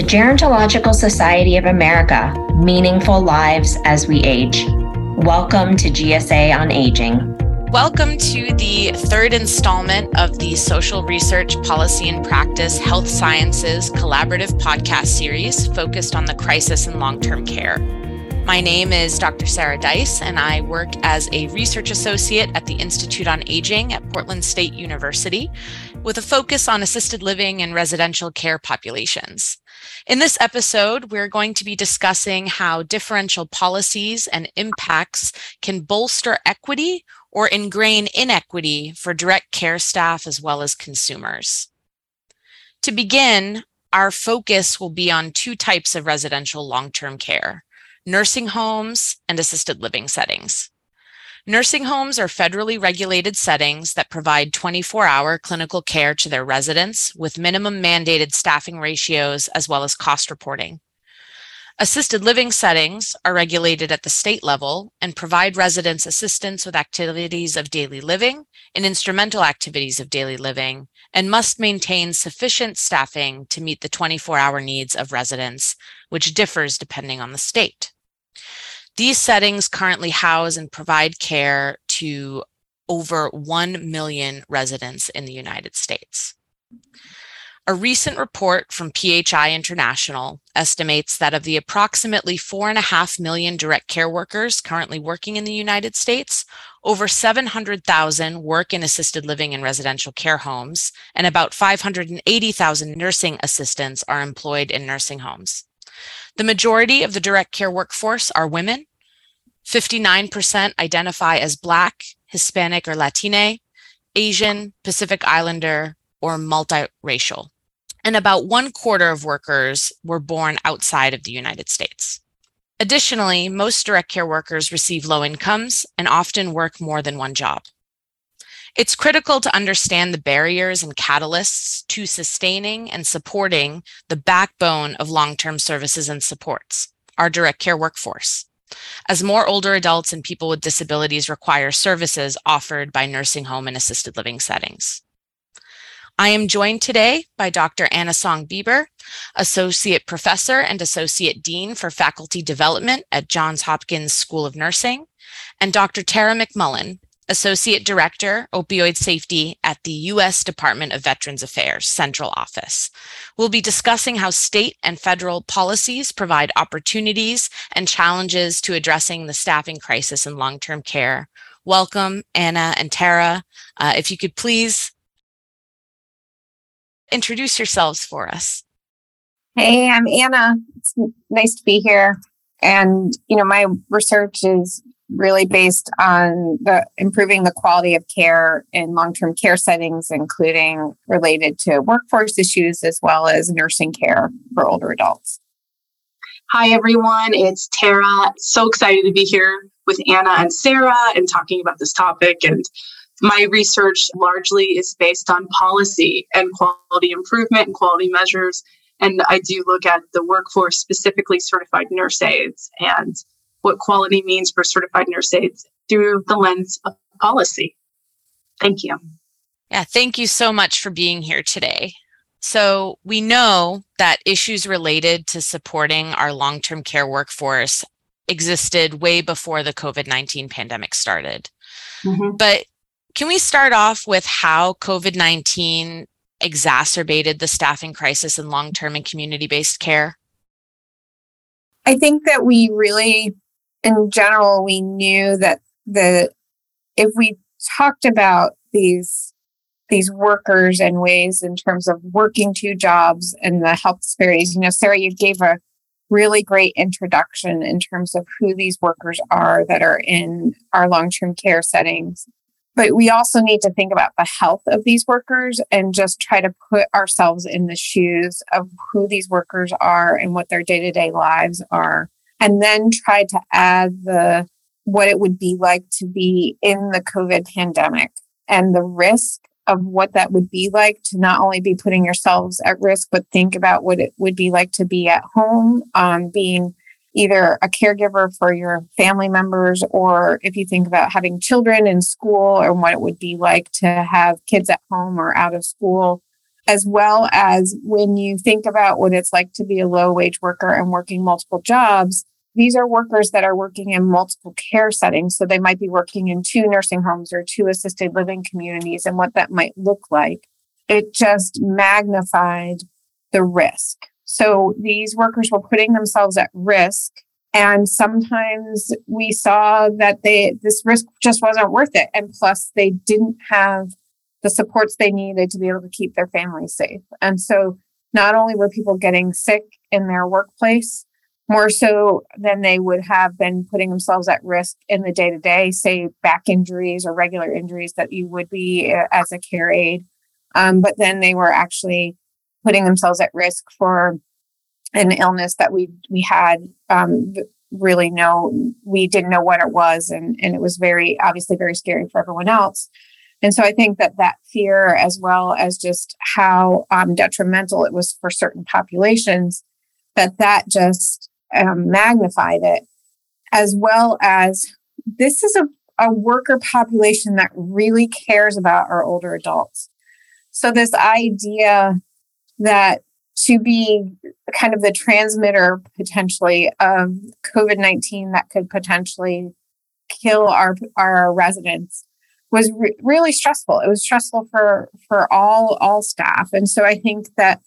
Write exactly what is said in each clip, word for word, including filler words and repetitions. The Gerontological Society of America, Meaningful Lives as We Age. Welcome to G S A on Aging. Welcome to the third installment of the Social Research Policy and Practice Health Sciences Collaborative Podcast Series focused on the crisis in long-term care. My name is Doctor Sarah Dice, and I work as a research associate at the Institute on Aging at Portland State University, with a focus on assisted living and residential care populations. In this episode, we're going to be discussing how differential policies and impacts can bolster equity or ingrain inequity for direct care staff as well as consumers. To begin, our focus will be on two types of residential long-term care: nursing homes and assisted living settings. Nursing homes are federally regulated settings that provide twenty-four hour clinical care to their residents with minimum mandated staffing ratios as well as cost reporting. Assisted living settings are regulated at the state level and provide residents assistance with activities of daily living and instrumental activities of daily living, and must maintain sufficient staffing to meet the twenty-four hour needs of residents, which differs depending on the state. These settings currently house and provide care to over one million residents in the United States. A recent report from P H I International estimates that of the approximately four and a half million direct care workers currently working in the United States, over seven hundred thousand work in assisted living and residential care homes, and about five hundred eighty thousand nursing assistants are employed in nursing homes. The majority of the direct care workforce are women. fifty-nine percent identify as Black, Hispanic or Latine, Asian, Pacific Islander, or multiracial. And about one quarter of workers were born outside of the United States. Additionally, most direct care workers receive low incomes and often work more than one job. It's critical to understand the barriers and catalysts to sustaining and supporting the backbone of long-term services and supports, our direct care workforce, as more older adults and people with disabilities require services offered by nursing home and assisted living settings. I am joined today by Doctor Anna Song Bieber, Associate Professor and Associate Dean for Faculty Development at Johns Hopkins School of Nursing, and Doctor Tara McMullen, Associate Director, Opioid Safety at the U S Department of Veterans Affairs Central Office. We'll be discussing how state and federal policies provide opportunities and challenges to addressing the staffing crisis in long-term care. Welcome, Anna and Tara. Uh, if you could please introduce yourselves for us. Hey, I'm Anna. It's nice to be here. And, you know, my research is really based on the improving the quality of care in long-term care settings, including related to workforce issues as well as nursing care for older adults. Hi, everyone. It's Tara. So excited to be here with Anna and Sarah and talking about this topic. And my research largely is based on policy and quality improvement and quality measures. And I do look at the workforce, specifically certified nurse aides, and what quality means for certified nurse aides through the lens of policy. Thank you. Yeah, thank you so much for being here today. So we know that issues related to supporting our long-term care workforce existed way before the COVID nineteen pandemic started. Mm-hmm. But can we start off with how COVID nineteen exacerbated the staffing crisis in long-term and community-based care? I think that we really, in general, we knew that the if we talked about these these workers and ways in terms of working two jobs and the health disparities, you know, Sarah, you gave a really great introduction in terms of who these workers are that are in our long-term care settings. But we also need to think about the health of these workers and just try to put ourselves in the shoes of who these workers are and what their day-to-day lives are. And then try to add the what it would be like to be in the COVID pandemic and the risk of what that would be like to not only be putting yourselves at risk, but think about what it would be like to be at home, um, being either a caregiver for your family members, or if you think about having children in school and what it would be like to have kids at home or out of school, as well as when you think about what it's like to be a low-wage worker and working multiple jobs. These are workers that are working in multiple care settings. So they might be working in two nursing homes or two assisted living communities and what that might look like. It just magnified the risk. So these workers were putting themselves at risk. And sometimes we saw that they this risk just wasn't worth it. And plus, they didn't have the supports they needed to be able to keep their families safe. And so not only were people getting sick in their workplace, more so than they would have been putting themselves at risk in the day-to-day, say back injuries or regular injuries that you would be as a care aide. Um, but then they were actually putting themselves at risk for an illness that we we had um, really no, we didn't know what it was. And, and it was very, obviously very scary for everyone else. And so I think that that fear, as well as just how um, detrimental it was for certain populations, that that just um, magnified it, as well as this is a, a worker population that really cares about our older adults. So this idea that to be kind of the transmitter potentially of COVID nineteen that could potentially kill our, our residents was re- really stressful. It was stressful for, for all, all staff. And so I think that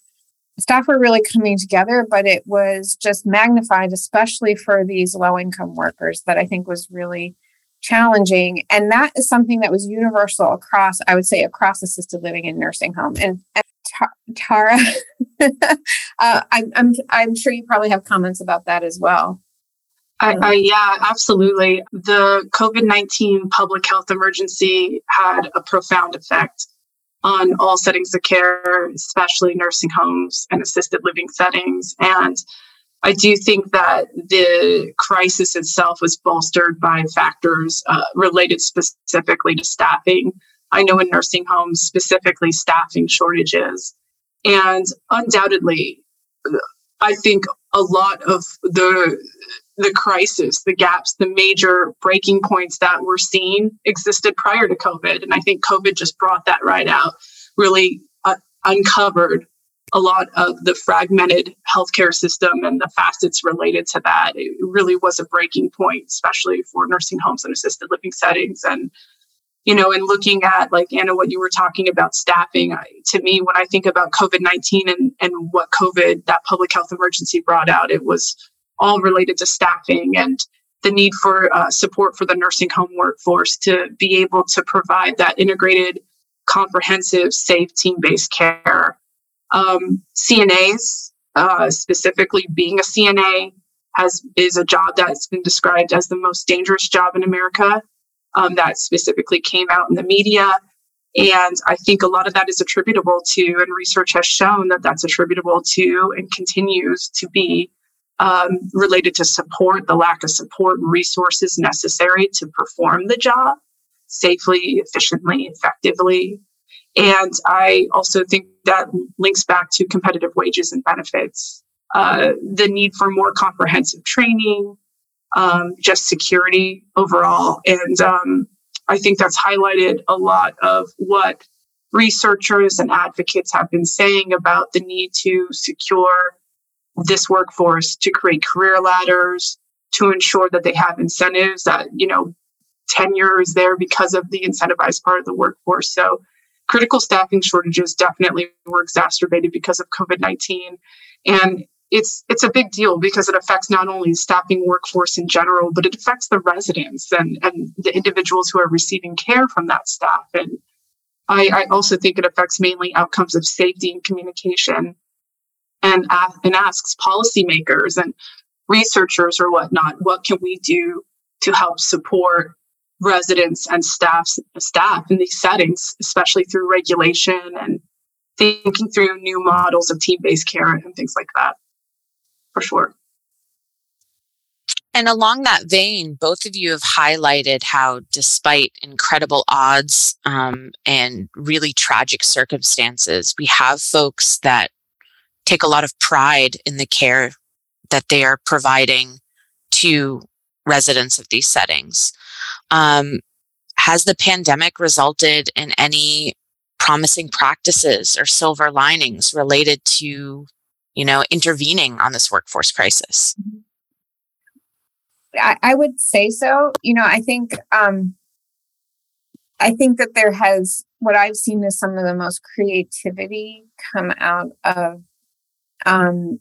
staff were really coming together, but it was just magnified, especially for these low-income workers, that I think was really challenging. And that is something that was universal across, I would say, across assisted living and nursing home. And, and t- Tara, uh, I, I'm, I'm sure you probably have comments about that as well. I, I, yeah, absolutely. The COVID nineteen public health emergency had a profound effect on all settings of care, especially nursing homes and assisted living settings. And I do think that the crisis itself was bolstered by factors uh, related specifically to staffing. I know in nursing homes, specifically staffing shortages. And undoubtedly, I think a lot of the the crisis, the gaps, the major breaking points that we're seeing existed prior to COVID. And I think COVID just brought that right out, really uh, uncovered a lot of the fragmented healthcare system and the facets related to that. It really was a breaking point, especially for nursing homes and assisted living settings. And, you know, and looking at, like, Anna, what you were talking about staffing, I, to me, when I think about COVID nineteen and, and what COVID, that public health emergency brought out, it was all related to staffing and the need for uh, support for the nursing home workforce to be able to provide that integrated, comprehensive, safe, team-based care. Um, C N As, uh, specifically being a C N A, has is a job that's been described as the most dangerous job in America. Um, that specifically came out in the media. And I think a lot of that is attributable to, and research has shown that that's attributable to and continues to be Um, related to support, the lack of support and resources necessary to perform the job safely, efficiently, effectively. And I also think that links back to competitive wages and benefits, uh, the need for more comprehensive training, um, just security overall. And um, I think that's highlighted a lot of what researchers and advocates have been saying about the need to secure this workforce, to create career ladders, to ensure that they have incentives, that, you know, tenure is there because of the incentivized part of the workforce. So critical staffing shortages definitely were exacerbated because of COVID nineteen. And it's it's a big deal because it affects not only the staffing workforce in general, but it affects the residents and, and the individuals who are receiving care from that staff. And I, I also think it affects mainly outcomes of safety and communication. And, uh, and asks policymakers and researchers or whatnot, what can we do to help support residents and staff, staff in these settings, especially through regulation and thinking through new models of team-based care and things like that, for sure. And along that vein, both of you have highlighted how, despite incredible odds um, and really tragic circumstances, we have folks that take a lot of pride in the care that they are providing to residents of these settings. Um, has the pandemic resulted in any promising practices or silver linings related to, you know, intervening on this workforce crisis? I, I would say so. You know, I think um, I think that there has, what I've seen is some of the most creativity come out of um,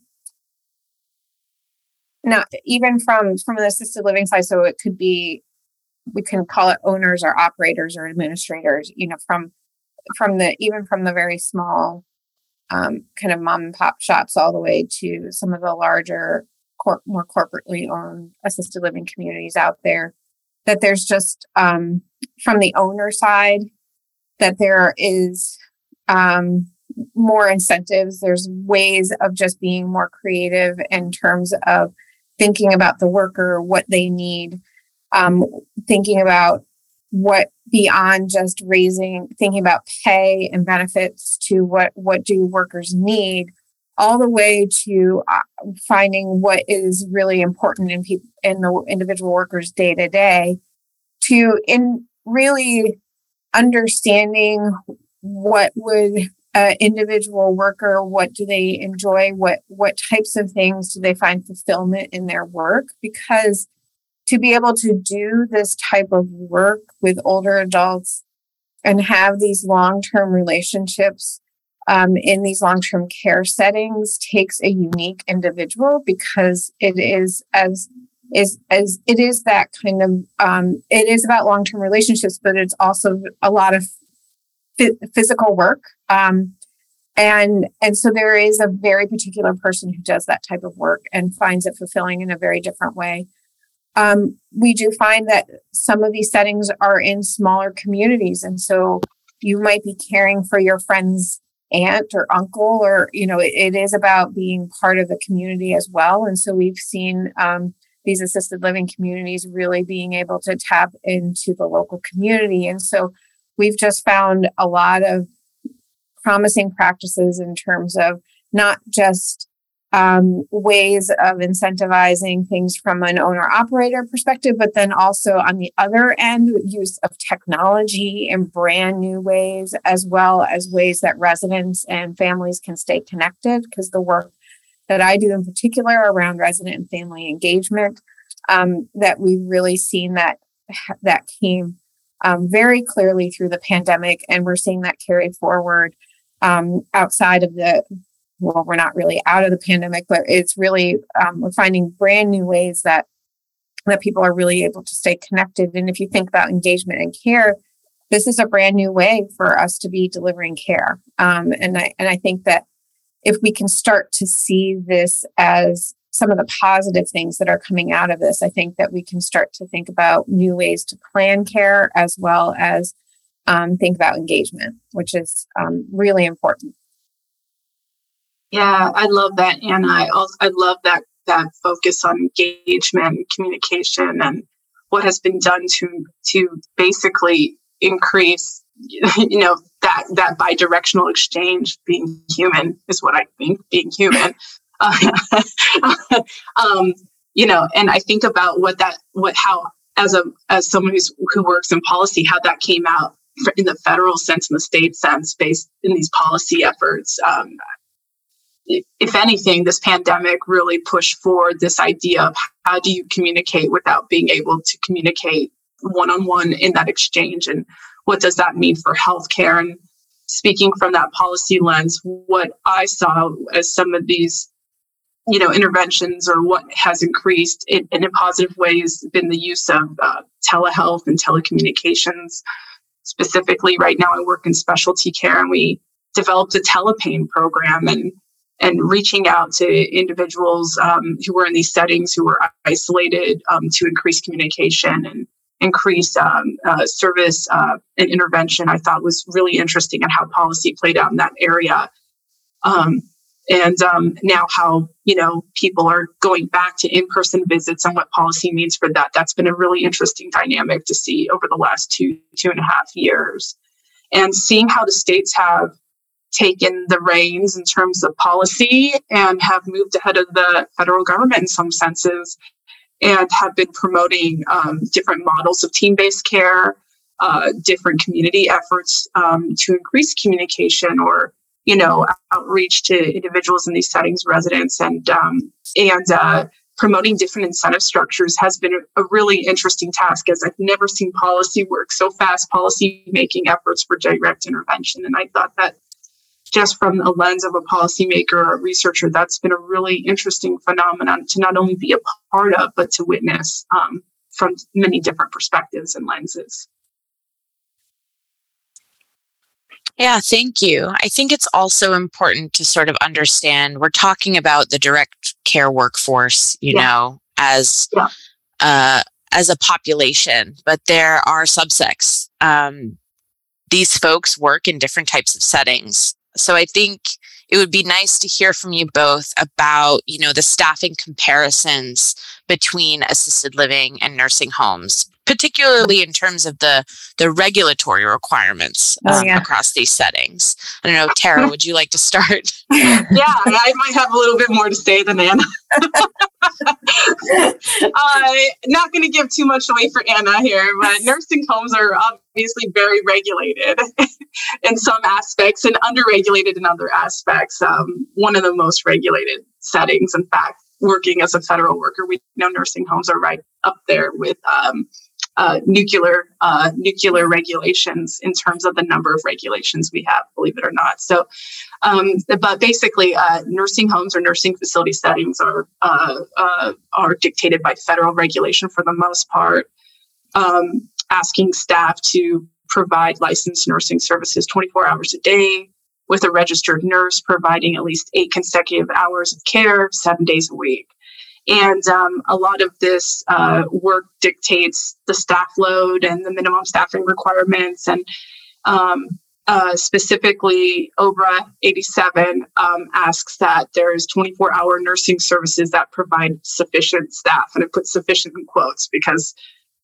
now, even from from the assisted living side. So it could be, we can call it owners or operators or administrators. You know, from from the even from the very small um, kind of mom and pop shops all the way to some of the larger, cor- more corporately owned assisted living communities out there. That there's just um, from the owner side, that there is um, more incentives. There's ways of just being more creative in terms of thinking about the worker, what they need, um, thinking about what beyond just raising, thinking about pay and benefits to what, what do workers need, all the way to uh, finding what is really important in people, in the individual workers day to day, to in really understanding what would an individual worker, what do they enjoy? What, what types of things do they find fulfillment in their work? Because to be able to do this type of work with older adults and have these long-term relationships um, in these long-term care settings takes a unique individual, because it is as is as it is that kind of um, it is about long-term relationships, but it's also a lot of f- physical work, um, and and so there is a very particular person who does that type of work and finds it fulfilling in a very different way. Um, we do find that some of these settings are in smaller communities, and so you might be caring for your friend's aunt or uncle, or you know, it, it is about being part of the community as well. And so we've seen um, these assisted living communities really being able to tap into the local community, and so we've just found a lot of promising practices in terms of not just Um, ways of incentivizing things from an owner-operator perspective, but then also on the other end, use of technology in brand new ways, as well as ways that residents and families can stay connected. Because the work that I do in particular around resident and family engagement, um, that we've really seen that that came um, very clearly through the pandemic, and we're seeing that carried forward um, outside of the. Well, we're not really out of the pandemic, but it's really, um, we're finding brand new ways that that people are really able to stay connected. And if you think about engagement and care, this is a brand new way for us to be delivering care. Um, and I and I think that if we can start to see this as some of the positive things that are coming out of this, I think that we can start to think about new ways to plan care, as well as um, think about engagement, which is um, really important. Yeah, I love that, Anna. I also, I love that that focus on engagement and communication, and what has been done to to basically increase, you know, that that bidirectional exchange, being human is what I think, being human. um, you know, and I think about what that what how as a as someone who's who works in policy, how that came out in the federal sense and the state sense, based in these policy efforts. Um, If anything, this pandemic really pushed forward this idea of how do you communicate without being able to communicate one-on-one in that exchange, and what does that mean for healthcare? And speaking from that policy lens, what I saw as some of these, you know, interventions, or what has increased in, in positive ways, been the use of uh, telehealth and telecommunications. Specifically, right now I work in specialty care, and we developed a telepain program, and and reaching out to individuals um, who were in these settings, who were isolated, um, to increase communication and increase um, uh, service uh, and intervention, I thought was really interesting, and how policy played out in that area. Um, and um, now how, you know, people are going back to in-person visits and what policy means for that. That's been a really interesting dynamic to see over the last two, two and a half years. And seeing how the states have taken the reins in terms of policy and have moved ahead of the federal government in some senses, and have been promoting um, different models of team-based care, uh, different community efforts um, to increase communication or, you know, outreach to individuals in these settings, residents, and um, and uh, promoting different incentive structures has been a really interesting task, as I've never seen policy work so fast, policy making efforts for direct intervention. And I thought that just from the lens of a policymaker or a researcher, that's been a really interesting phenomenon to not only be a part of, but to witness um, from many different perspectives and lenses. Yeah, thank you. I think it's also important to sort of understand, we're talking about the direct care workforce, you yeah. know, as yeah. uh, as a population, but there are subsects. Um, these folks work in different types of settings. So I think it would be nice to hear from you both about, you know, the staffing comparisons between assisted living and nursing homes, particularly in terms of the, the regulatory requirements um, oh, yeah. across these settings. I don't know, Tara, would you like to start? Yeah, I might have a little bit more to say than Anna. I'm not going to give too much away for Anna here, but nursing homes are obviously very regulated in some aspects and underregulated in other aspects. Um, one of the most regulated settings, in fact, working as a federal worker, we know nursing homes are right up there with um, uh, nuclear uh, nuclear regulations in terms of the number of regulations we have, believe it or not. So, um, but basically, uh, nursing homes or nursing facility settings are uh, uh, are dictated by federal regulation for the most part, um, asking staff to provide licensed nursing services twenty-four hours a day, with a registered nurse providing at least eight consecutive hours of care, seven days a week. And um, a lot of this uh, work dictates the staff load and the minimum staffing requirements. And um, uh, specifically, O B R A eighty-seven um, asks that there's twenty-four hour nursing services that provide sufficient staff. And I put sufficient in quotes because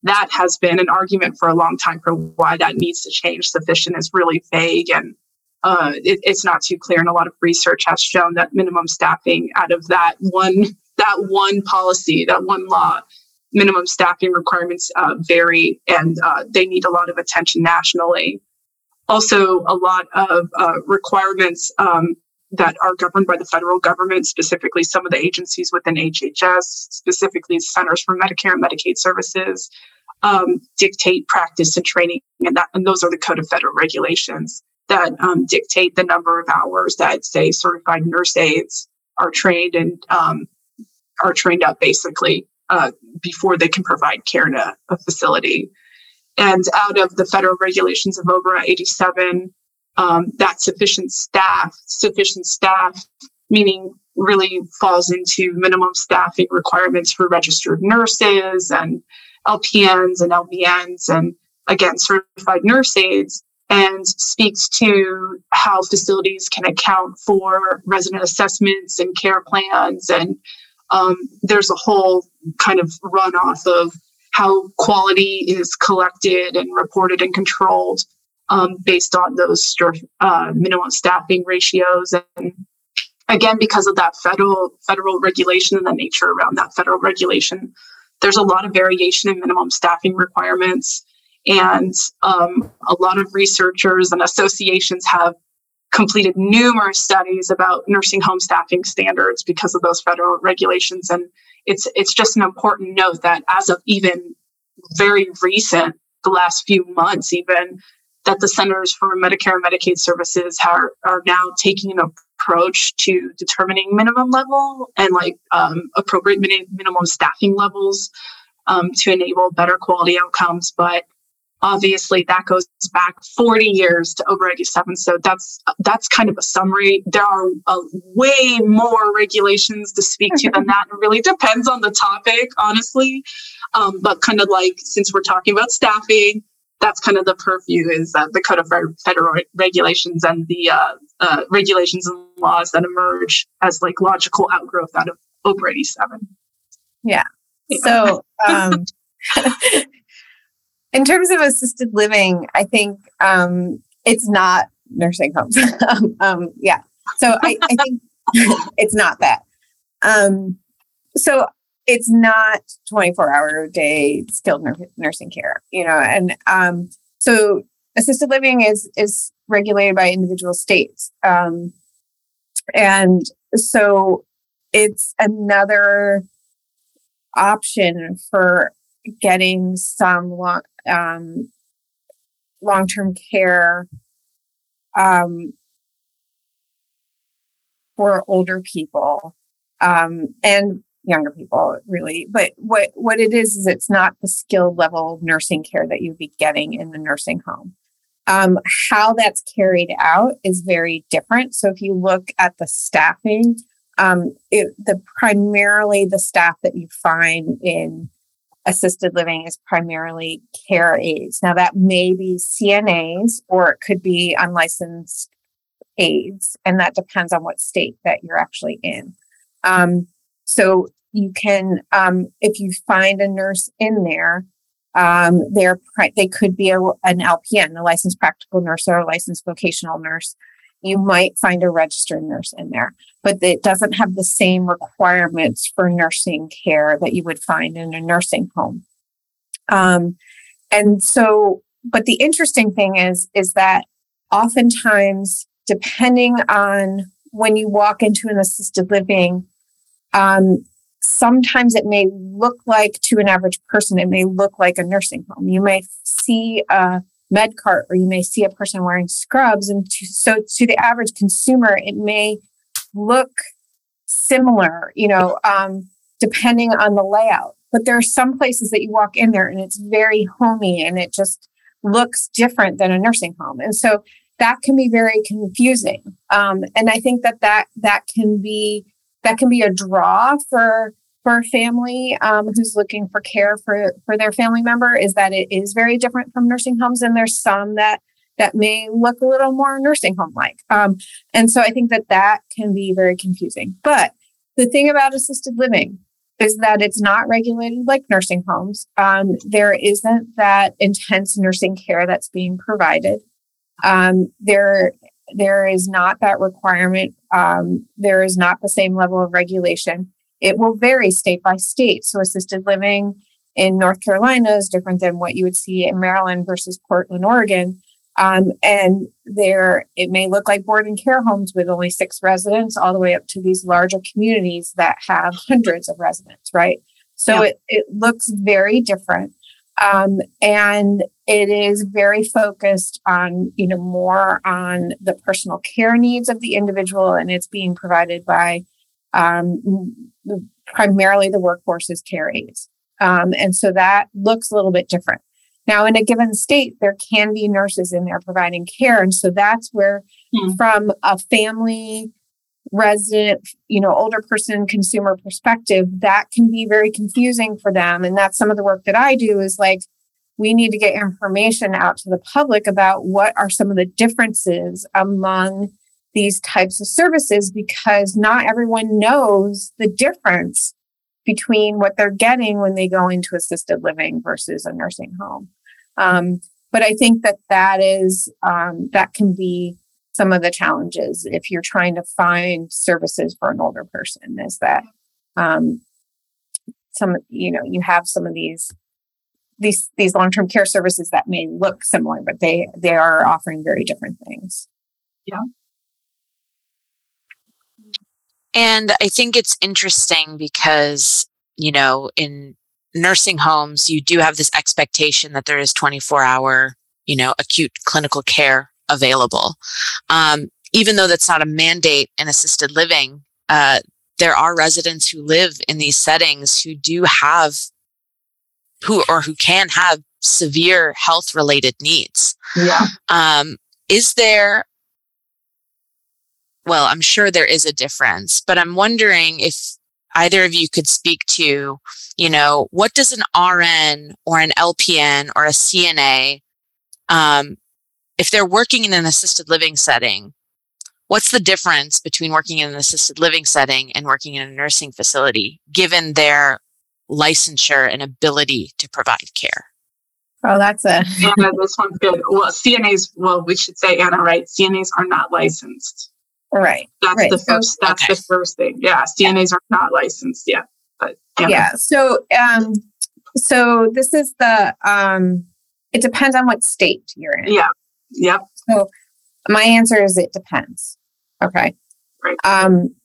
that has been an argument for a long time for why that needs to change. Sufficient is really vague and Uh, it, it's not too clear, and a lot of research has shown that minimum staffing out of that one that one policy, that one law, minimum staffing requirements uh, vary, and uh, they need a lot of attention nationally. Also, a lot of uh, requirements um, that are governed by the federal government, specifically some of the agencies within H H S, specifically Centers for Medicare and Medicaid Services, um, dictate practice and training, and that and those are the Code of Federal Regulations that um, dictate the number of hours that, say, certified nurse aides are trained and um, are trained up, basically, uh, before they can provide care in a, a facility. And out of the federal regulations of O B R A eighty-seven, um, that sufficient staff, sufficient staff, meaning really falls into minimum staffing requirements for registered nurses and L P Ns and L V Ns and, again, certified nurse aides, and speaks to how facilities can account for resident assessments and care plans. And um, there's a whole kind of runoff of how quality is collected and reported and controlled um, based on those uh, minimum staffing ratios. And again, because of that federal federal regulation and the nature around that federal regulation, there's a lot of variation in minimum staffing requirements. And um, a lot of researchers and associations have completed numerous studies about nursing home staffing standards because of those federal regulations. And it's it's just an important note that as of even very recent, the last few months even, that the Centers for Medicare and Medicaid Services are, are now taking an approach to determining minimum level and like um, appropriate min- minimum staffing levels um, to enable better quality outcomes. But obviously, that goes back forty years to O B R A eighty-seven, so that's that's kind of a summary. There are uh, way more regulations to speak to than that. It really depends on the topic, honestly. Um, but kind of like, since we're talking about staffing, that's kind of the purview is uh, the Code of Federal Re- Regulations and the uh, uh, regulations and laws that emerge as like logical outgrowth out of O B R A eighty-seven. Yeah. yeah. So. Um, In terms of assisted living, I think um, it's not nursing homes. um, um, yeah. So I, I think it's not that. Um, so it's not twenty-four hour a day skilled nur- nursing care, you know, and um, So assisted living is is regulated by individual states. Um, and so it's another option for getting some long, um, long-term care um, for older people um, and younger people, really. But what, what it is, is it's not the skill level nursing care that you'd be getting in the nursing home. Um, how that's carried out is very different. So if you look at the staffing, um, it, the primarily the staff that you find in assisted living is primarily care aides. Now that may be C N As or it could be unlicensed aides, and that depends on what state that you're actually in. Um, so you can, um, if you find a nurse in there, um, they're they could be a, an L P N, a licensed practical nurse or a licensed vocational nurse. You might find a registered nurse in there, but it doesn't have the same requirements for nursing care that you would find in a nursing home. Um, and so, but the interesting thing is, is that oftentimes, depending on when you walk into an assisted living, um, sometimes it may look like, to an average person, it may look like a nursing home. You may see a med cart, or you may see a person wearing scrubs. And to, so to the average consumer, it may look similar, you know, um, depending on the layout. But there are some places that you walk in there and it's very homey and it just looks different than a nursing home. And so that can be very confusing. Um, and I think that that, that can be, that can be a draw for for a family um, who's looking for care for, for their family member, is that it is very different from nursing homes. And there's some that, that may look a little more nursing home-like. Um, and so I think that that can be very confusing. But the thing about assisted living is that it's not regulated like nursing homes. Um, there isn't that intense nursing care that's being provided. Um, there, there is not that requirement. Um, there is not the same level of regulation. It will vary state by state. So assisted living in North Carolina is different than what you would see in Maryland versus Portland, Oregon. Um, and there, it may look like board and care homes with only six residents, all the way up to these larger communities that have hundreds of residents, right? So yeah. it, it looks very different. Um, and it is very focused on, you know, more on the personal care needs of the individual, and it's being provided by Um, primarily the workforce is care aides. Um, and so that looks a little bit different. Now, in a given state, there can be nurses in there providing care. And so that's where yeah. from a family, resident, you know, older person, consumer perspective, that can be very confusing for them. And that's some of the work that I do, is like, we need to get information out to the public about what are some of the differences among these types of services, because not everyone knows the difference between what they're getting when they go into assisted living versus a nursing home. Um, but I think that that is, um, that can be some of the challenges if you're trying to find services for an older person, is that um, some, you know, you have some of these, these, these long-term care services that may look similar, but they, they are offering very different things. Yeah. And I think it's interesting because, you know, in nursing homes, you do have this expectation that there is twenty-four hour, you know, acute clinical care available. Um, even though that's not a mandate in assisted living, uh, there are residents who live in these settings who do have, who or who can have severe health-related needs. Yeah. Um, is there... Well, I'm sure there is a difference, but I'm wondering if either of you could speak to, you know, what does an R N or an L P N or a C N A, um, if they're working in an assisted living setting, what's the difference between working in an assisted living setting and working in a nursing facility, given their licensure and ability to provide care? Oh, that's a... Anna, this one's good. Well, C N As, well, we should say, Anna, right? C N As are not licensed. Right. That's right. the first. That's okay. the first thing. Yeah, C N As are not licensed yet. But yeah. yeah. So, um, so this is the um, It depends on what state you're in. Yeah. Yep. So my answer is it depends. Okay. Right. Um,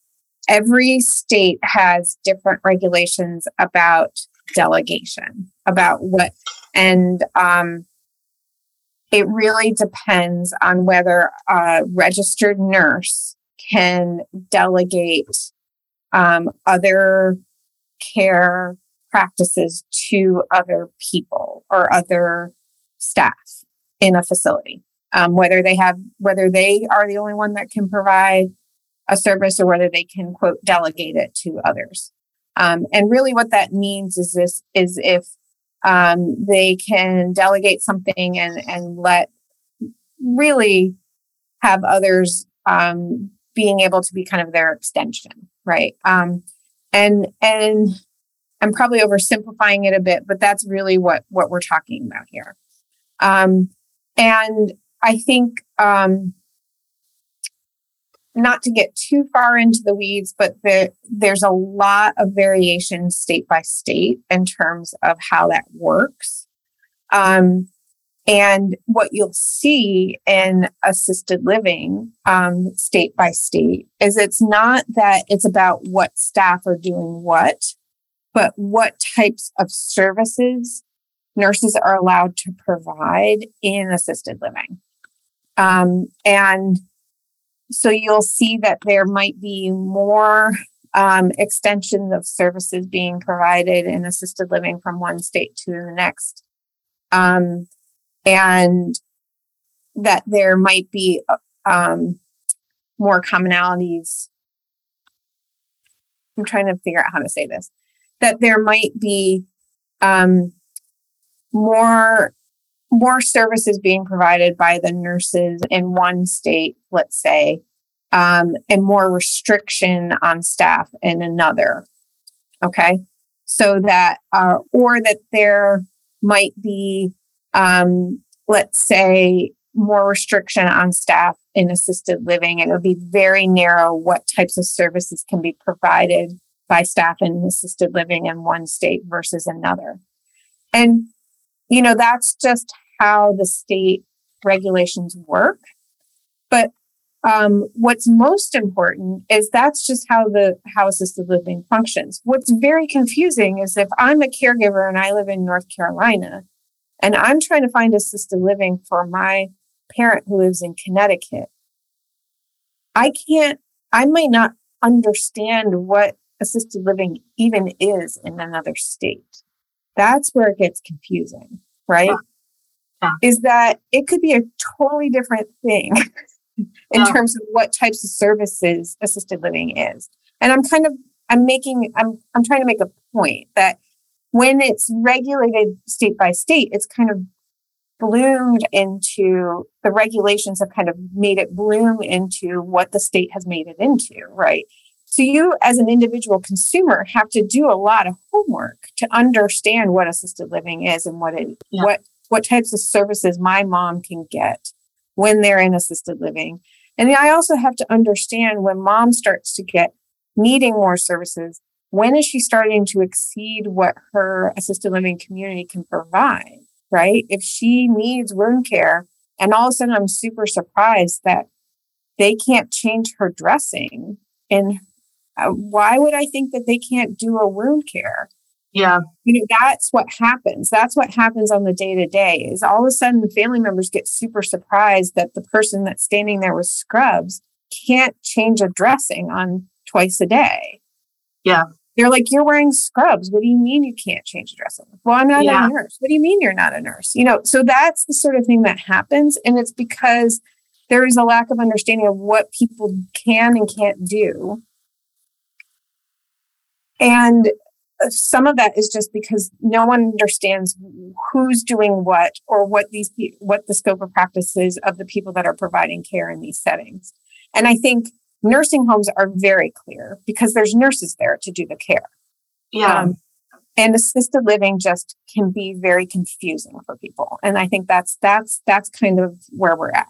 every state has different regulations about delegation, about what, and um, it really depends on whether a registered nurse can delegate um, other care practices to other people or other staff in a facility, um, whether they have, whether they are the only one that can provide a service or whether they can, quote, delegate it to others. Um, and really what that means is this, is if um, they can delegate something and, and let really have others um, being able to be kind of their extension, right? Um, and, and I'm probably oversimplifying it a bit, but that's really what, what we're talking about here. Um, and I think, um, not to get too far into the weeds, but there, there's a lot of variation state by state in terms of how that works. Um, and what you'll see in assisted living, um, state by state is it's not that it's about what staff are doing what, but what types of services nurses are allowed to provide in assisted living. Um, and so you'll see that there might be more um, extensions of services being provided in assisted living from one state to the next. Um, and that there might be um, more commonalities. I'm trying to figure out how to say this. That there might be um, more more services being provided by the nurses in one state, let's say, um, and more restriction on staff in another. Okay, so that uh, or that there might be, um, let's say, more restriction on staff in assisted living, and it would be very narrow what types of services can be provided by staff in assisted living in one state versus another. And, you know, that's just how the state regulations work. But um, what's most important is that's just how the how assisted living functions. What's very confusing is if I'm a caregiver and I live in North Carolina and I'm trying to find assisted living for my parent who lives in Connecticut, I can't, I might not understand what assisted living even is in another state. That's where it gets confusing, right? Yeah. Yeah. Is that it could be a totally different thing in yeah. terms of what types of services assisted living is. And I'm kind of, I'm making, I'm, I'm trying to make a point that when it's regulated state by state, it's kind of bloomed into, the regulations have kind of made it bloom into what the state has made it into, right? So you, as an individual consumer, have to do a lot of homework to understand what assisted living is and what it, yeah. what what types of services my mom can get when they're in assisted living. And I also have to understand when mom starts to get needing more services, when is she starting to exceed what her assisted living community can provide, right? If she needs wound care and all of a sudden I'm super surprised that they can't change her dressing and Uh, why would I think that they can't do a wound care? Yeah. You know, that's what happens. That's what happens on the day to day is all of a sudden family members get super surprised that the person that's standing there with scrubs can't change a dressing on twice a day. Yeah. They're like, you're wearing scrubs. What do you mean you can't change a dressing? Well, I'm not yeah. a nurse. What do you mean you're not a nurse? You know, so that's the sort of thing that happens. And it's because there is a lack of understanding of what people can and can't do. And some of that is just because no one understands who's doing what or what these what the scope of practice is of the people that are providing care in these settings. And I think nursing homes are very clear because there's nurses there to do the care. Yeah. Um, and assisted living just can be very confusing for people. And I think that's that's that's kind of where we're at.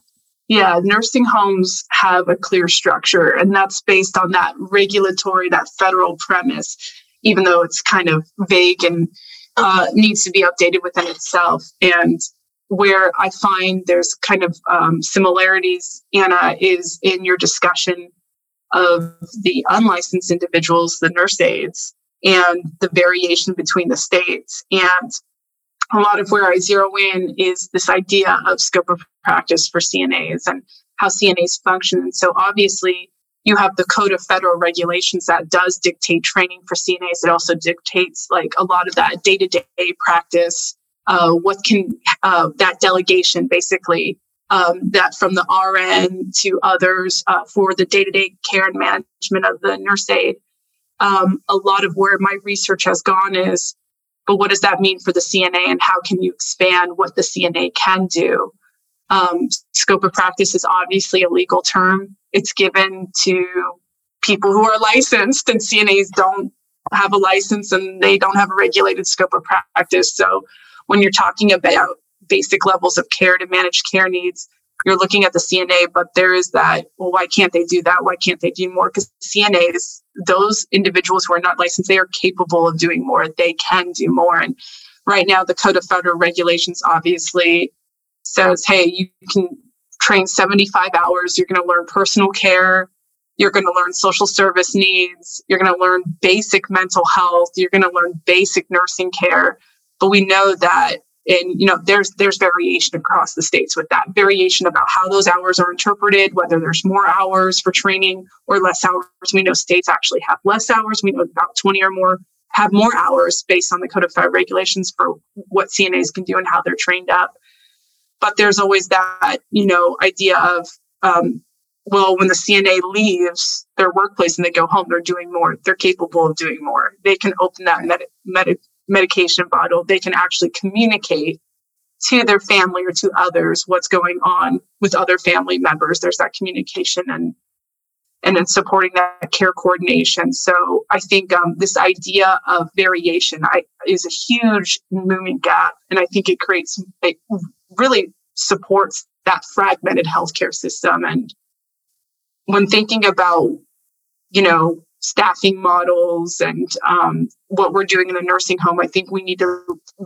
Yeah, nursing homes have a clear structure, and that's based on that regulatory, that federal premise, even though it's kind of vague and uh, needs to be updated within itself. And where I find there's kind of um, similarities, Anna, is in your discussion of the unlicensed individuals, the nurse aides, and the variation between the states. And a lot of where I zero in is this idea of scope of practice for C N As and how C N As function. And so obviously, you have the Code of Federal Regulations that does dictate training for C N As. It also dictates like a lot of that day-to-day practice, uh, what can uh, that delegation basically, um, that from the R N to others uh, for the day-to-day care and management of the nurse aide. Um, a lot of where my research has gone is, but what does that mean for the C N A and how can you expand what the C N A can do? Um, scope of practice is obviously a legal term. It's given to people who are licensed, and C N As don't have a license and they don't have a regulated scope of practice. So when you're talking about basic levels of care to manage care needs, you're looking at the C N A, but there is that, well, why can't they do that? Why can't they do more? Because C N As, those individuals who are not licensed, they are capable of doing more. They can do more. And right now, the Code of Federal Regulations obviously says, hey, you can train seventy-five hours, you're going to learn personal care, you're going to learn social service needs, you're going to learn basic mental health, you're going to learn basic nursing care. But we know that, and you know, there's there's variation across the states with that, variation about how those hours are interpreted, whether there's more hours for training or less hours. We know states actually have less hours. We know about twenty or more have more hours based on the Code of Federal Regulations for what C N As can do and how they're trained up. But there's always that, you know, idea of, um, well, when the C N A leaves their workplace and they go home, they're doing more. They're capable of doing more. They can open that med- med- medication bottle. They can actually communicate to their family or to others what's going on with other family members. There's that communication and and then supporting that care coordination. So I think um, this idea of variation I, is a huge moving gap, and I think it creates it really supports that fragmented healthcare system. And when thinking about, you know, staffing models and um, what we're doing in the nursing home, I think we need to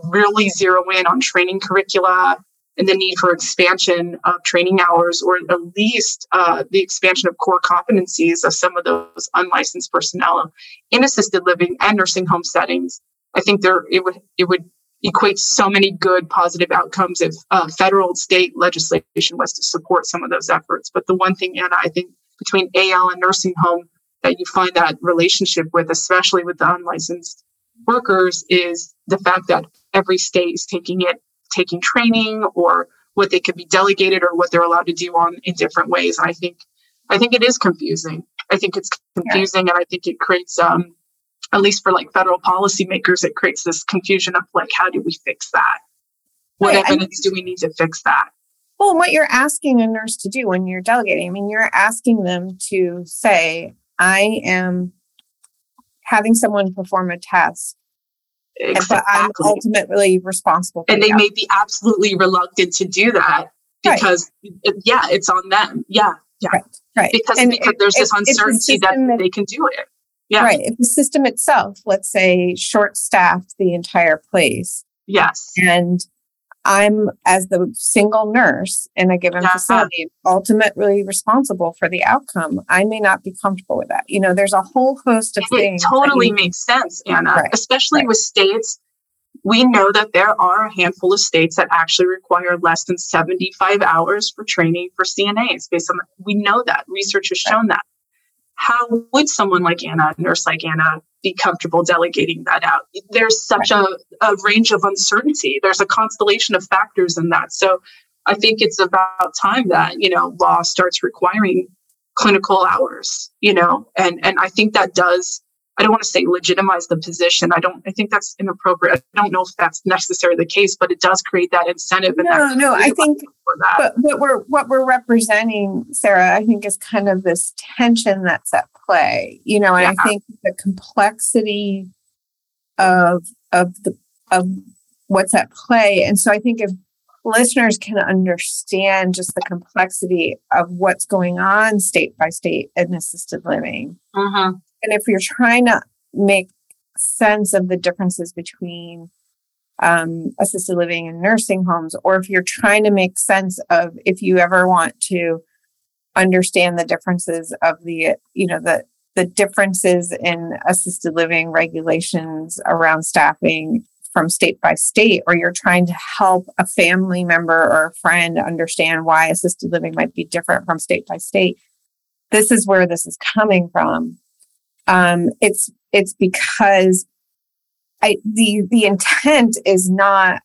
really zero in on training curricula and the need for expansion of training hours, or at least uh, the expansion of core competencies of some of those unlicensed personnel in assisted living and nursing home settings. I think there it would it would equate so many good positive outcomes if uh, federal and state legislation was to support some of those efforts. But the one thing, Anna, I think between A L and nursing home that you find that relationship with, especially with the unlicensed workers, is the fact that every state is taking it taking training or what they could be delegated or what they're allowed to do on in different ways. And I think, I think it is confusing. I think it's confusing. Yeah. And I think it creates, um, at least for like federal policymakers, it creates this confusion of like, how do we fix that? What right. evidence I mean, do we need to fix that? Well, what you're asking a nurse to do when you're delegating, I mean, you're asking them to say, I am having someone perform a task. Exactly. But I'm ultimately responsible for and they that. May be absolutely reluctant to do that because, right. yeah, it's on them. Yeah, yeah. Right, right. Because, and because it, there's it, this uncertainty the that they can do it. Yeah. Right. If the system itself, let's say, short-staffed the entire place. Yes. And I'm, as the single nurse in a given yeah. facility, ultimately responsible for the outcome. I may not be comfortable with that. You know, there's a whole host of and things. It totally makes sense, Anna, right, especially right. with states. We know that there are a handful of states that actually require less than seventy-five hours for training for C N As. Based on, we know that. Research has shown that. How would someone like Anna, a nurse like Anna, be comfortable delegating that out? There's such right. a, a range of uncertainty. There's a constellation of factors in that. So I think it's about time that, you know, law starts requiring clinical hours, you know, and, and I think that does, I don't want to say legitimize the position. I don't, I think that's inappropriate. I don't know if that's necessarily the case, but it does create that incentive. And no, that no, I think but what we're, what we're representing, Sarah, I think is kind of this tension that's at play, you know, and yeah. I think the complexity of, of the, of what's at play. And so I think if listeners can understand just the complexity of what's going on state by state in assisted living, uh-huh. and if you're trying to make sense of the differences between um, assisted living and nursing homes, or if you're trying to make sense of, if you ever want to understand the differences of the, you know, the, the differences in assisted living regulations around staffing from state by state, or you're trying to help a family member or a friend understand why assisted living might be different from state by state, this is where this is coming from. Um, it's it's because I, the the intent is not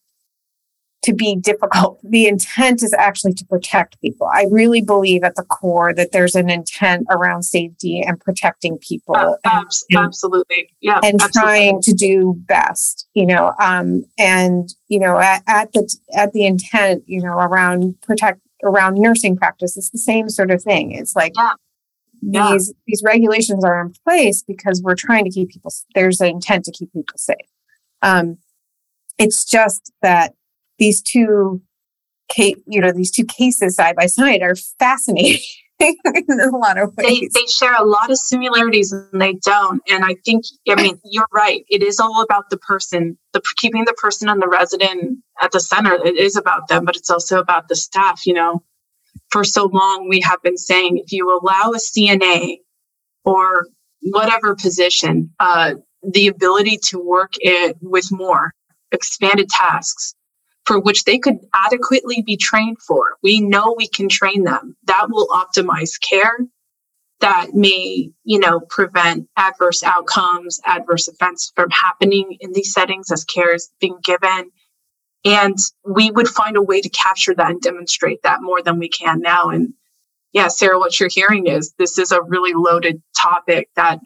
to be difficult. The intent is actually to protect people. I really believe at the core that there's an intent around safety and protecting people. Uh, and, absolutely. Yeah. And absolutely. Trying to do best, you know, um, and, you know, at, at the, at the intent, you know, around protect around nursing practice, it's the same sort of thing. It's like, yeah. Yeah. These these regulations are in place because we're trying to keep people, there's an intent to keep people safe. Um, it's just that these two, you know, these two cases side by side are fascinating in a lot of ways. They, they share a lot of similarities and they don't. And I think, I mean, you're right. It is all about the person, the keeping the person and the resident at the center. It is about them, but it's also about the staff, you know. For so long, we have been saying if you allow a C N A or whatever position, uh, the ability to work it with more expanded tasks for which they could adequately be trained for, we know we can train them. That will optimize care. That may, you know, prevent adverse outcomes, adverse events from happening in these settings as care is being given. And we would find a way to capture that and demonstrate that more than we can now. And yeah, Sarah, what you're hearing is this is a really loaded topic that,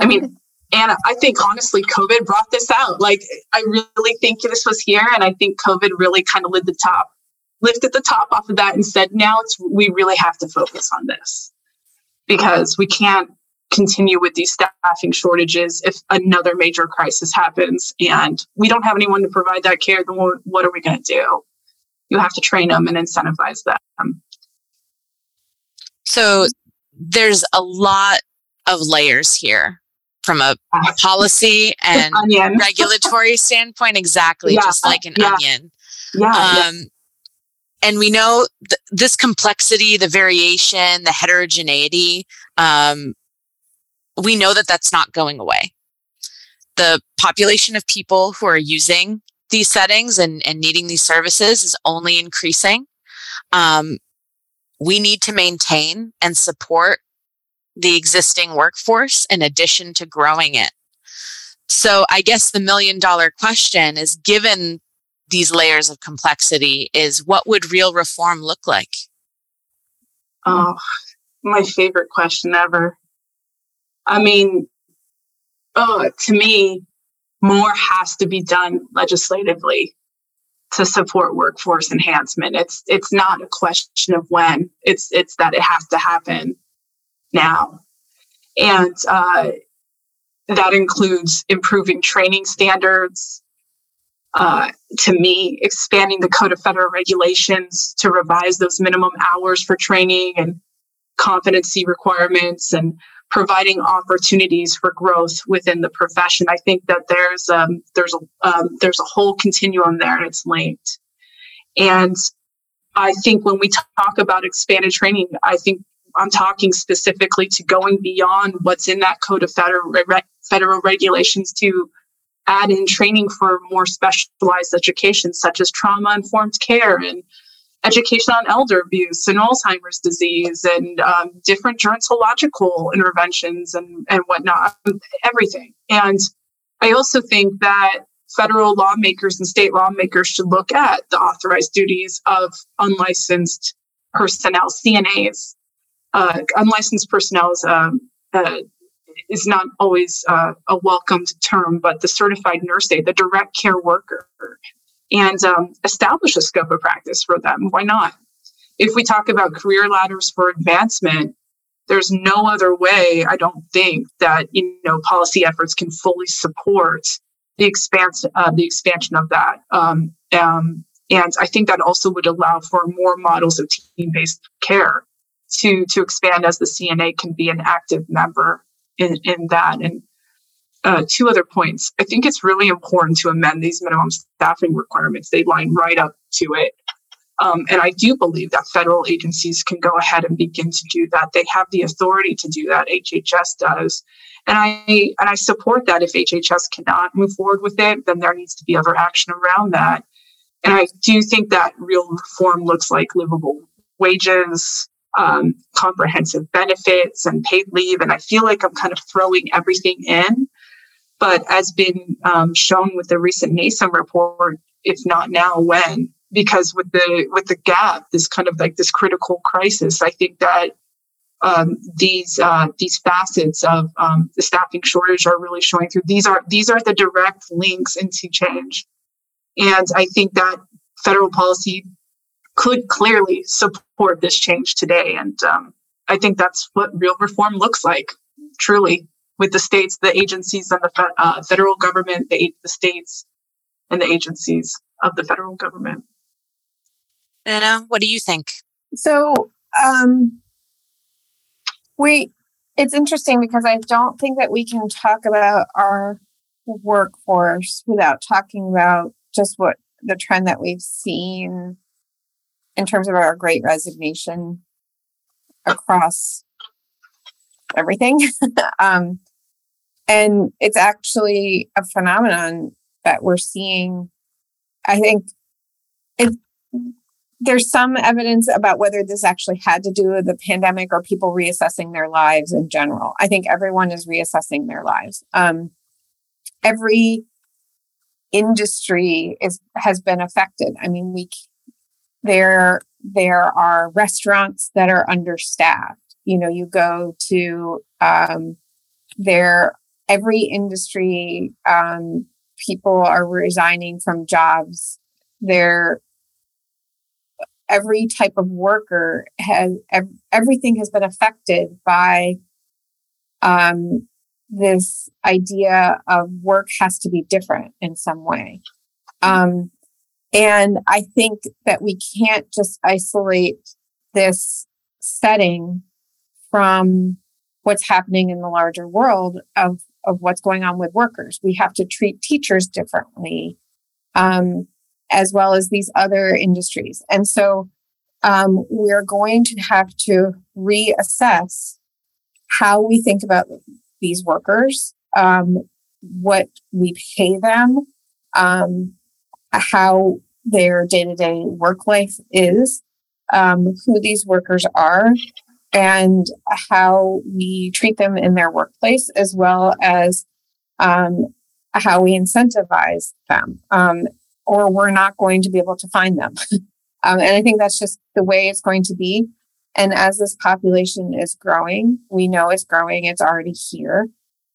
I mean, Anna, I think honestly, COVID brought this out. Like, I really think this was here. And I think COVID really kind of lit the top, lifted the top off of that and said, now it's, we really have to focus on this because we can't continue with these staffing shortages if another major crisis happens and we don't have anyone to provide that care, then what are we going to do? You have to train them and incentivize them. So there's a lot of layers here from a policy and regulatory standpoint, exactly, yeah, just like an yeah. onion. Yeah, um, yeah. And we know th- this complexity, the variation, the heterogeneity, um, we know that that's not going away. The population of people who are using these settings and, and needing these services is only increasing. Um, we need to maintain and support the existing workforce in addition to growing it. So I guess the million dollar question is, given these layers of complexity, is what would real reform look like? Oh, my favorite question ever. I mean, oh, to me, more has to be done legislatively to support workforce enhancement. It's it's not a question of when. It's it's that it has to happen now. And uh, that includes improving training standards. Uh, to me, expanding the Code of Federal Regulations to revise those minimum hours for training and competency requirements and providing opportunities for growth within the profession. I think that there's um, there's a um, there's a whole continuum there, and it's linked. And I think when we talk about expanded training, I think I'm talking specifically to going beyond what's in that Code of Federal re- federal regulations to add in training for more specialized education, such as trauma-informed care and education on elder abuse and Alzheimer's disease and um, different gerontological interventions and, and whatnot, everything. And I also think that federal lawmakers and state lawmakers should look at the authorized duties of unlicensed personnel, C N As. Uh, unlicensed personnel is, um, uh, is not always uh, a welcomed term, but the certified nurse aide, the direct care worker, and um, establish a scope of practice for them. Why not? If we talk about career ladders for advancement, there's no other way, I don't think, that you know policy efforts can fully support the expansion, uh, the expansion of that. Um, um, and I think that also would allow for more models of team-based care to to expand as the C N A can be an active member in, in that. And Uh, two other points. I think it's really important to amend these minimum staffing requirements. They line right up to it. Um, and I do believe that federal agencies can go ahead and begin to do that. They have the authority to do that. H H S does. And I and I support that. If H H S cannot move forward with it, then there needs to be other action around that. And I do think that real reform looks like livable wages, um, comprehensive benefits, and paid leave. And I feel like I'm kind of throwing everything in. But as been um, shown with the recent NASEM report, if not now, when? Because with the with the gap, this kind of like this critical crisis, I think that um, these uh, these facets of um, the staffing shortage are really showing through. These are these are the direct links into change, and I think that federal policy could clearly support this change today. And um, I think that's what real reform looks like, truly. With the states, the agencies, and the uh, federal government, the, the states, and the agencies of the federal government. Anna, what do you think? So, um, we it's interesting because I don't think that we can talk about our workforce without talking about just what the trend that we've seen in terms of our great resignation across everything. um, And it's actually a phenomenon that we're seeing. I think it, there's some evidence about whether this actually had to do with the pandemic or people reassessing their lives in general. I think everyone is reassessing their lives. Um, every industry is has been affected. I mean, we there there are restaurants that are understaffed. You know, you go to um, there. Every industry, um, people are resigning from jobs. They're, every type of worker has, ev- everything has been affected by um, this idea of work has to be different in some way. Um, and I think that we can't just isolate this setting from what's happening in the larger world of, of what's going on with workers. We have to treat teachers differently, um, as well as these other industries. And so um, we're going to have to reassess how we think about these workers, um, what we pay them, um, how their day-to-day work life is, um, who these workers are, and how we treat them in their workplace, as well as um, how we incentivize them, um, or we're not going to be able to find them. um, and I think that's just the way it's going to be. And as this population is growing, we know it's growing, it's already here.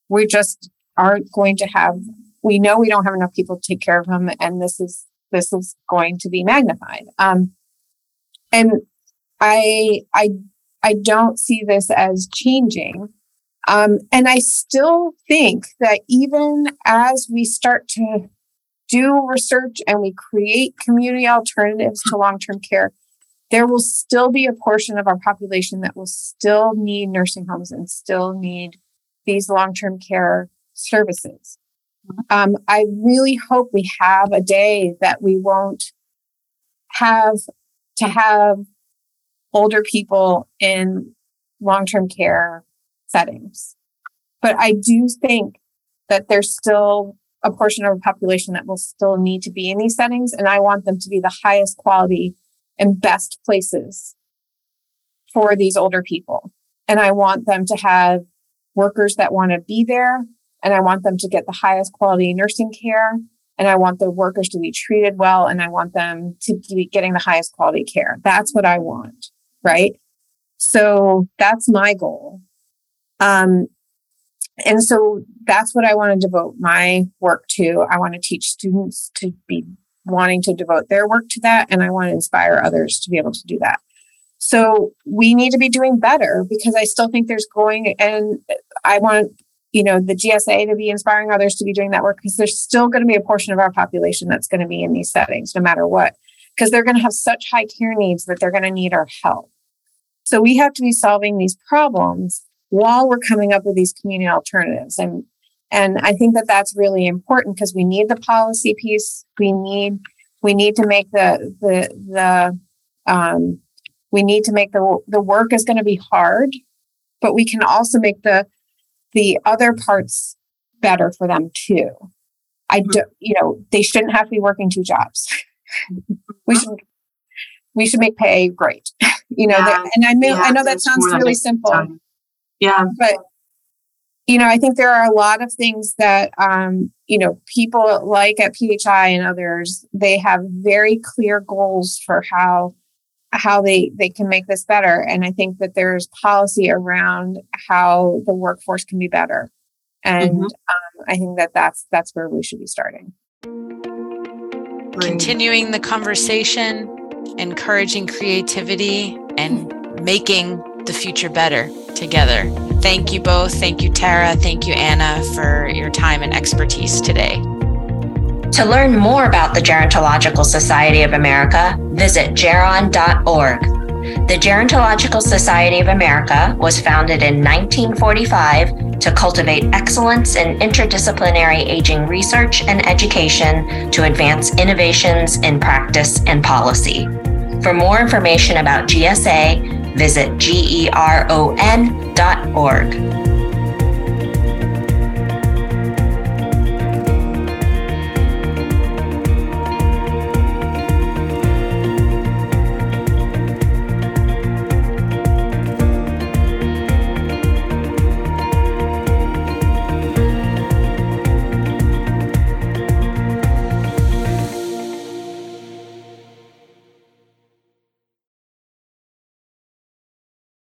We just aren't going to have, we know we don't have enough people to take care of them, and this is, this is going to be magnified. Um, and I, I, I don't see this as changing. Um, and I still think that even as we start to do research and we create community alternatives to long-term care, there will still be a portion of our population that will still need nursing homes and still need these long-term care services. Um, I really hope we have a day that we won't have to have older people in long-term care settings. But I do think that there's still a portion of the population that will still need to be in these settings, and I want them to be the highest quality and best places for these older people. And I want them to have workers that want to be there, and I want them to get the highest quality nursing care, and I want the workers to be treated well, and I want them to be getting the highest quality care. That's what I want. Right? So that's my goal. Um, and so that's what I want to devote my work to. I want to teach students to be wanting to devote their work to that. And I want to inspire others to be able to do that. So we need to be doing better, because I still think there's going, and I want, you know, the G S A to be inspiring others to be doing that work, because there's still going to be a portion of our population that's going to be in these settings, no matter what, because they're going to have such high care needs that they're going to need our help. So we have to be solving these problems while we're coming up with these community alternatives. And And I think that that's really important because we need the policy piece. We need we need to make the the the um, we need to make the the work is going to be hard, but we can also make the the other parts better for them too. I do, you know, they shouldn't have to be working two jobs. we should we should make pay great. You know, yeah, and I know yeah, I know that sounds really simple. Time. Yeah, but. You know, I think there are a lot of things that, um, you know, people like at P H I and others, they have very clear goals for how how they, they can make this better. And I think that there's policy around how the workforce can be better. And mm-hmm. um, I think that that's, that's where we should be starting. Continuing the conversation, encouraging creativity, and making the future better together. Thank you both. Thank you, Tara. Thank you, Anna, for your time and expertise today. To learn more about the Gerontological Society of America, visit geron dot org. The Gerontological Society of America was founded in nineteen forty-five to cultivate excellence in interdisciplinary aging research and education to advance innovations in practice and policy. For more information about G S A, visit geron dot org.